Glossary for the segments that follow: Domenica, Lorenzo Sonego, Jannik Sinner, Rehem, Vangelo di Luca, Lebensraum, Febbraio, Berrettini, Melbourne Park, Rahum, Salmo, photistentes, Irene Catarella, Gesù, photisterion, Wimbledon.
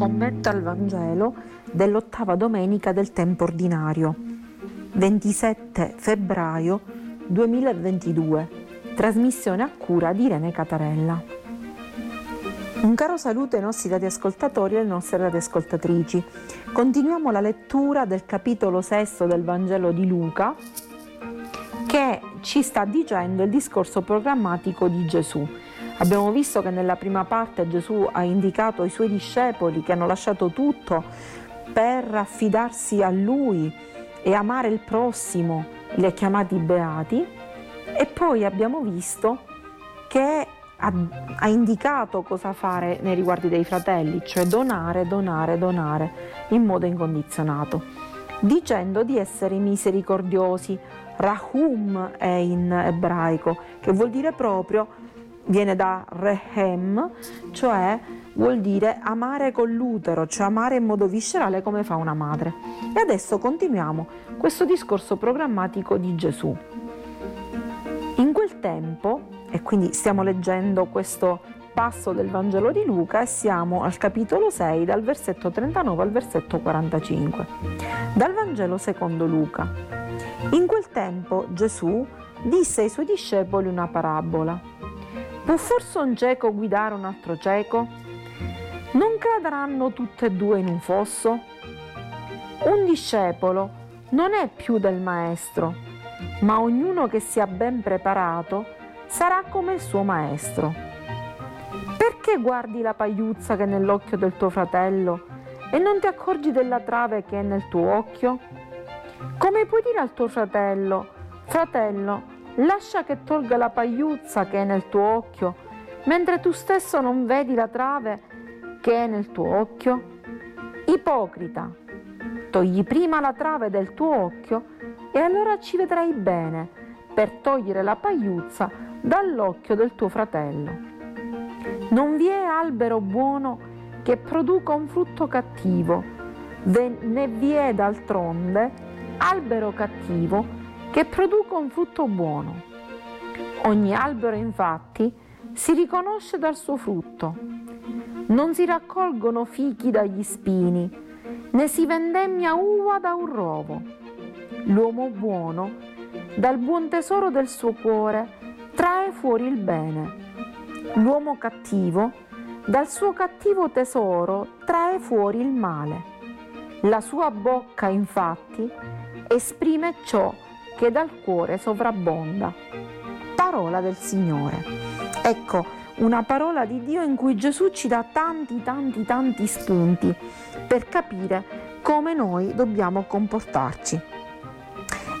commento al Vangelo dell'ottava domenica del tempo ordinario, 27 febbraio 2022, trasmissione a cura di Irene Catarella. Un caro saluto ai nostri dati ascoltatori e alle nostre dati ascoltatrici. Continuiamo la lettura del capitolo 6 del Vangelo di Luca, che ci sta dicendo il discorso programmatico di Gesù. Abbiamo visto che nella prima parte Gesù ha indicato i suoi discepoli che hanno lasciato tutto per affidarsi a Lui e amare il prossimo, li ha chiamati beati, e poi abbiamo visto che ha indicato cosa fare nei riguardi dei fratelli, cioè donare, donare, donare in modo incondizionato, dicendo di essere misericordiosi. Rahum è in ebraico, che vuol dire proprio, viene da Rehem, cioè vuol dire amare con l'utero, cioè amare in modo viscerale come fa una madre. E adesso continuiamo questo discorso programmatico di Gesù. In quel tempo, e quindi stiamo leggendo questo passo del Vangelo di Luca e siamo al capitolo 6, dal versetto 39 al versetto 45. Dal Vangelo secondo Luca. In quel tempo Gesù disse ai suoi discepoli una parabola. Può forse un cieco guidare un altro cieco? Non cadranno tutte e due in un fosso? Un discepolo non è più del maestro, ma ognuno che sia ben preparato sarà come il suo maestro. Perché guardi la pagliuzza che è nell'occhio del tuo fratello e non ti accorgi della trave che è nel tuo occhio? Come puoi dire al tuo fratello, fratello, lascia che tolga la pagliuzza che è nel tuo occhio, mentre tu stesso non vedi la trave che è nel tuo occhio? Ipocrita, togli prima la trave del tuo occhio e allora ci vedrai bene per togliere la pagliuzza dall'occhio del tuo fratello. Non vi è albero buono che produca un frutto cattivo, né vi è d'altronde albero cattivo che produca un frutto buono. Ogni albero, infatti, si riconosce dal suo frutto. Non si raccolgono fichi dagli spini, né si vendemmia uva da un rovo. L'uomo buono, dal buon tesoro del suo cuore, trae fuori il bene. L'uomo cattivo, dal suo cattivo tesoro, trae fuori il male. La sua bocca, infatti, esprime ciò che dal cuore sovrabbonda. Parola del Signore. Ecco, una parola di Dio in cui Gesù ci dà tanti spunti per capire come noi dobbiamo comportarci.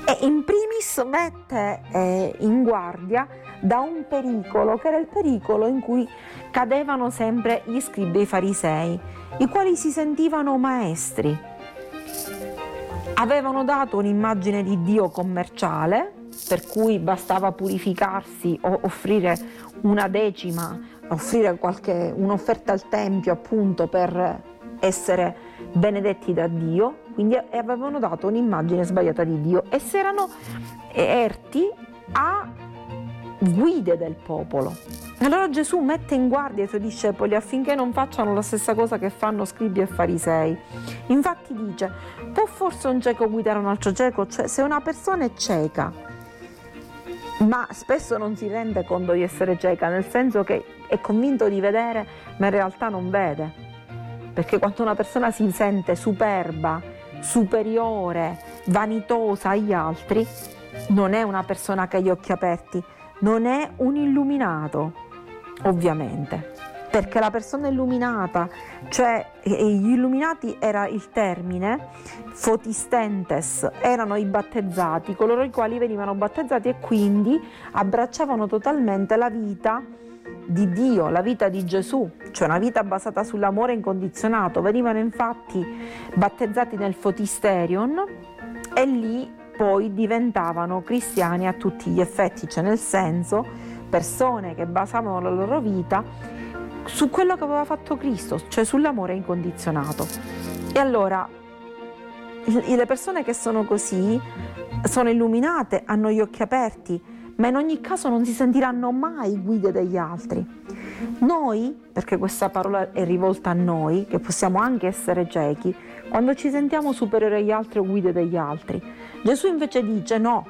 E in primis mette in guardia da un pericolo, che era il pericolo in cui cadevano sempre gli scribi e i farisei, i quali si sentivano maestri. Avevano dato un'immagine di Dio commerciale, per cui bastava purificarsi o offrire una decima, offrire un'offerta al tempio appunto per essere benedetti da Dio, quindi avevano dato un'immagine sbagliata di Dio e si erano erti a guide del popolo. Allora Gesù mette in guardia i suoi discepoli affinché non facciano la stessa cosa che fanno scribi e farisei. Infatti dice: può forse un cieco guidare un altro cieco? Cioè, se una persona è cieca, ma spesso non si rende conto di essere cieca, nel senso che è convinto di vedere, ma in realtà non vede, perché quando una persona si sente superba, superiore, vanitosa agli altri, non è una persona che ha gli occhi aperti, non è un illuminato. Ovviamente, perché la persona illuminata, cioè gli illuminati era il termine, photistentes, erano i battezzati, coloro i quali venivano battezzati e quindi abbracciavano totalmente la vita di Dio, la vita di Gesù, cioè una vita basata sull'amore incondizionato. Venivano infatti battezzati nel photisterion e lì poi diventavano cristiani a tutti gli effetti, cioè nel senso persone che basavano la loro vita su quello che aveva fatto Cristo, cioè sull'amore incondizionato. E allora le persone che sono così sono illuminate, hanno gli occhi aperti, ma in ogni caso non si sentiranno mai guide degli altri. Noi, perché questa parola è rivolta a noi, che possiamo anche essere ciechi, quando ci sentiamo superiori agli altri o guide degli altri. Gesù invece dice no,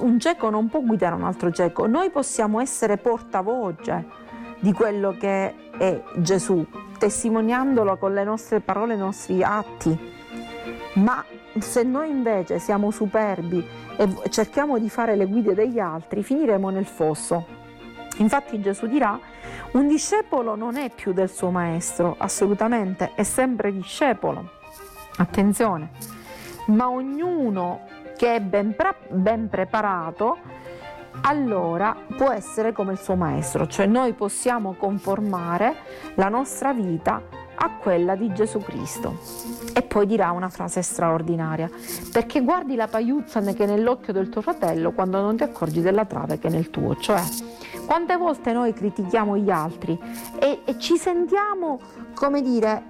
un cieco non può guidare un altro cieco, noi possiamo essere portavoce di quello che è Gesù, testimoniandolo con le nostre parole e i nostri atti. Ma se noi invece siamo superbi e cerchiamo di fare le guide degli altri, finiremo nel fosso. Infatti Gesù dirà: un discepolo non è più del suo maestro, assolutamente, è sempre discepolo. Attenzione, ma ognuno che è ben preparato, allora può essere come il suo maestro, cioè noi possiamo conformare la nostra vita a quella di Gesù Cristo. E poi dirà una frase straordinaria: perché guardi la pagliuzza che nell'occhio del tuo fratello quando non ti accorgi della trave che è nel tuo. Cioè, quante volte noi critichiamo gli altri e ci sentiamo, come dire,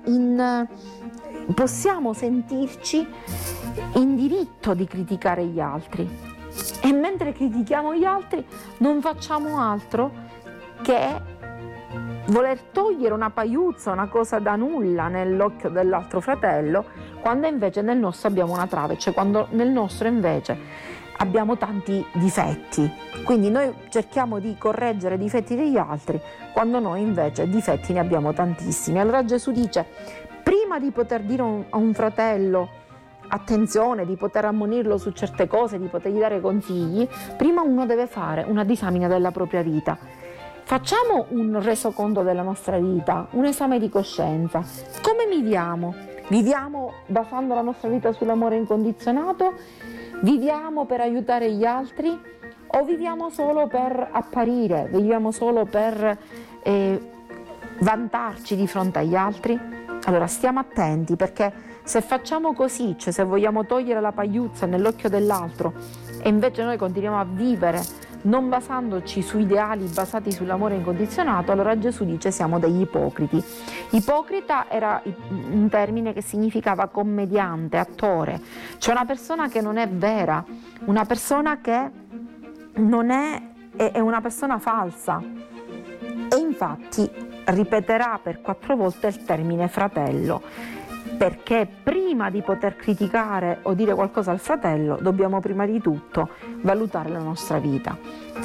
possiamo sentirci in diritto di criticare gli altri. E mentre critichiamo gli altri non facciamo altro che voler togliere una paiuzza, una cosa da nulla nell'occhio dell'altro fratello, quando invece nel nostro abbiamo una trave, cioè quando nel nostro invece abbiamo tanti difetti. Quindi noi cerchiamo di correggere i difetti degli altri, quando noi invece difetti ne abbiamo tantissimi. Allora Gesù dice, prima di poter dire a un fratello attenzione, di poter ammonirlo su certe cose, di potergli dare consigli, prima uno deve fare una disamina della propria vita. Facciamo un resoconto della nostra vita, un esame di coscienza. Come viviamo? Viviamo basando la nostra vita sull'amore incondizionato? Viviamo per aiutare gli altri? O viviamo solo per apparire? Viviamo solo per vantarci di fronte agli altri? Allora stiamo attenti, perché se facciamo così, cioè se vogliamo togliere la pagliuzza nell'occhio dell'altro e invece noi continuiamo a vivere non basandoci su ideali basati sull'amore incondizionato, allora Gesù dice siamo degli ipocriti. Ipocrita era un termine che significava commediante, attore, cioè una persona che non è vera, una persona che non è, è una persona falsa. E infatti ripeterà per 4 volte il termine fratello. Perché prima di poter criticare o dire qualcosa al fratello dobbiamo prima di tutto valutare la nostra vita.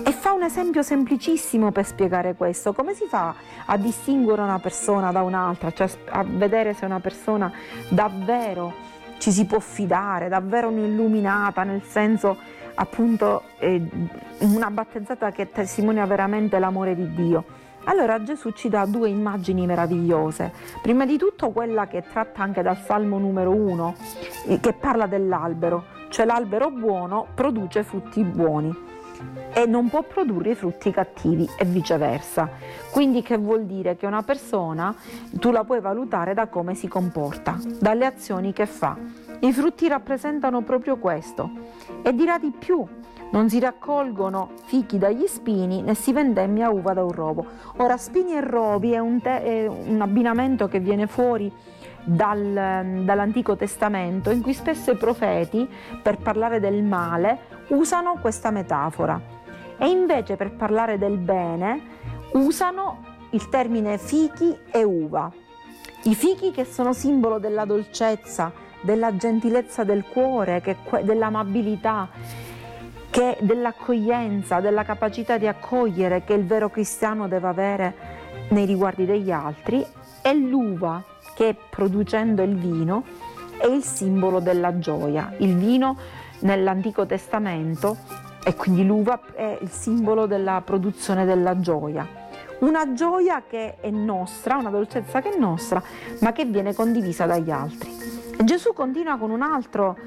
E fa un esempio semplicissimo per spiegare questo. Come si fa a distinguere una persona da un'altra, cioè a vedere se una persona davvero ci si può fidare, davvero un'illuminata, nel senso appunto una battezzata che testimonia veramente l'amore di Dio? Allora Gesù ci dà 2 immagini meravigliose, prima di tutto quella che è tratta anche dal Salmo numero 1, che parla dell'albero, cioè l'albero buono produce frutti buoni e non può produrre frutti cattivi e viceversa. Quindi che vuol dire? Che una persona tu la puoi valutare da come si comporta, dalle azioni che fa. I frutti rappresentano proprio questo. E dirà di più: non si raccolgono fichi dagli spini, né si vendemmia uva da un rovo. Ora, spini e rovi è un abbinamento che viene fuori dall'Antico Testamento, in cui spesso i profeti, per parlare del male, usano questa metafora. E invece per parlare del bene usano il termine fichi e uva. I fichi che sono simbolo della dolcezza, della gentilezza del cuore, dell'amabilità, che dell'accoglienza, della capacità di accogliere che il vero cristiano deve avere nei riguardi degli altri, e l'uva che, producendo il vino, è il simbolo della gioia. Il vino nell'Antico Testamento, e quindi l'uva, è il simbolo della produzione della gioia. Una gioia che è nostra, una dolcezza che è nostra, ma che viene condivisa dagli altri. E Gesù continua con un altro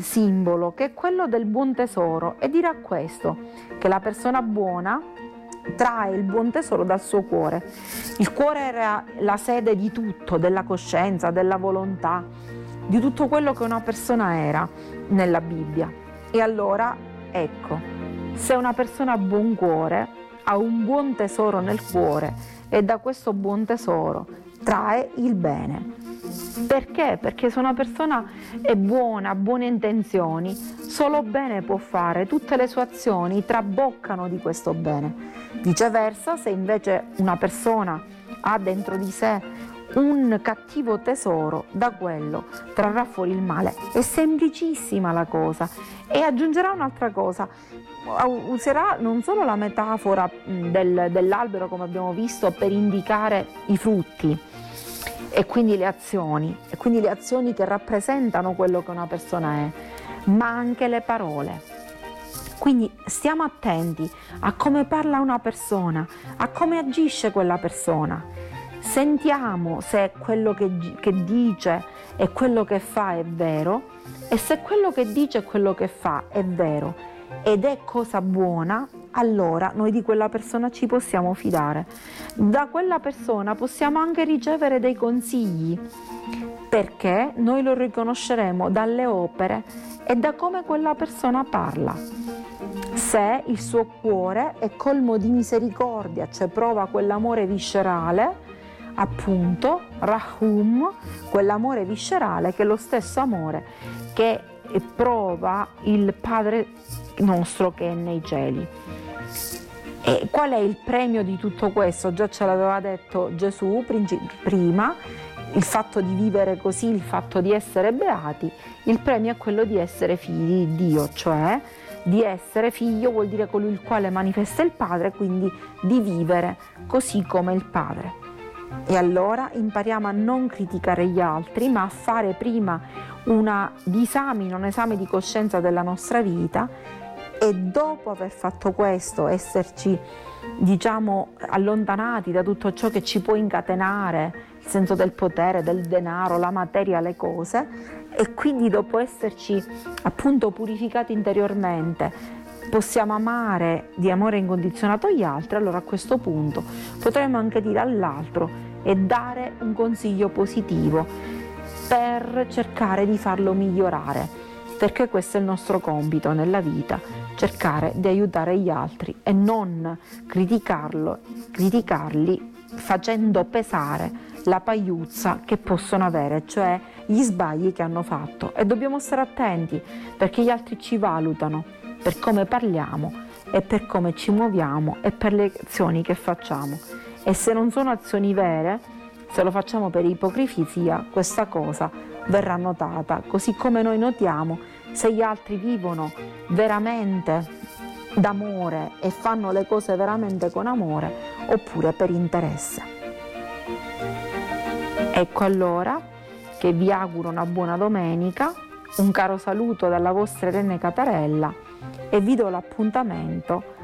simbolo, che è quello del buon tesoro, e dirà questo: che la persona buona trae il buon tesoro dal suo cuore. Il cuore era la sede di tutto, della coscienza, della volontà, di tutto quello che una persona era nella Bibbia. E allora ecco, se una persona ha buon cuore, ha un buon tesoro nel cuore, e da questo buon tesoro trae il bene. Perché? Perché se una persona è buona, ha buone intenzioni, solo bene può fare, tutte le sue azioni traboccano di questo bene. Viceversa, se invece una persona ha dentro di sé un cattivo tesoro, da quello trarrà fuori il male. È semplicissima la cosa. E aggiungerà un'altra cosa, userà non solo la metafora dell'albero, come abbiamo visto, per indicare i frutti e quindi le azioni, che rappresentano quello che una persona è, ma anche le parole. Quindi stiamo attenti a come parla una persona, a come agisce quella persona. Sentiamo se quello che dice e quello che fa è vero, e se quello che dice e quello che fa è vero ed è cosa buona, allora noi di quella persona ci possiamo fidare. Da quella persona possiamo anche ricevere dei consigli, perché noi lo riconosceremo dalle opere e da come quella persona parla. Se il suo cuore è colmo di misericordia, cioè prova quell'amore viscerale, appunto, Rahum, quell'amore viscerale che è lo stesso amore che prova il Padre nostro che è nei cieli. E qual è il premio di tutto questo? Già ce l'aveva detto Gesù prima, il fatto di vivere così, il fatto di essere beati, il premio è quello di essere figli di Dio, cioè di essere figlio vuol dire colui il quale manifesta il Padre, quindi di vivere così come il Padre. E allora impariamo a non criticare gli altri, ma a fare prima un esame di coscienza della nostra vita, e dopo aver fatto questo esserci, allontanati da tutto ciò che ci può incatenare, il senso del potere, del denaro, la materia, le cose, e quindi dopo esserci appunto purificati interiormente, possiamo amare di amore incondizionato gli altri. Allora a questo punto potremmo anche dire all'altro e dare un consiglio positivo per cercare di farlo migliorare, perché questo è il nostro compito nella vita, cercare di aiutare gli altri e non criticarli facendo pesare la pagliuzza che possono avere, cioè gli sbagli che hanno fatto. E dobbiamo stare attenti, perché gli altri ci valutano per come parliamo e per come ci muoviamo e per le azioni che facciamo, e se non sono azioni vere, se lo facciamo per ipocrisia, questa cosa verrà notata, così come noi notiamo se gli altri vivono veramente d'amore e fanno le cose veramente con amore oppure per interesse. Ecco allora che vi auguro una buona domenica, un caro saluto dalla vostra Irene Catarella e vi do l'appuntamento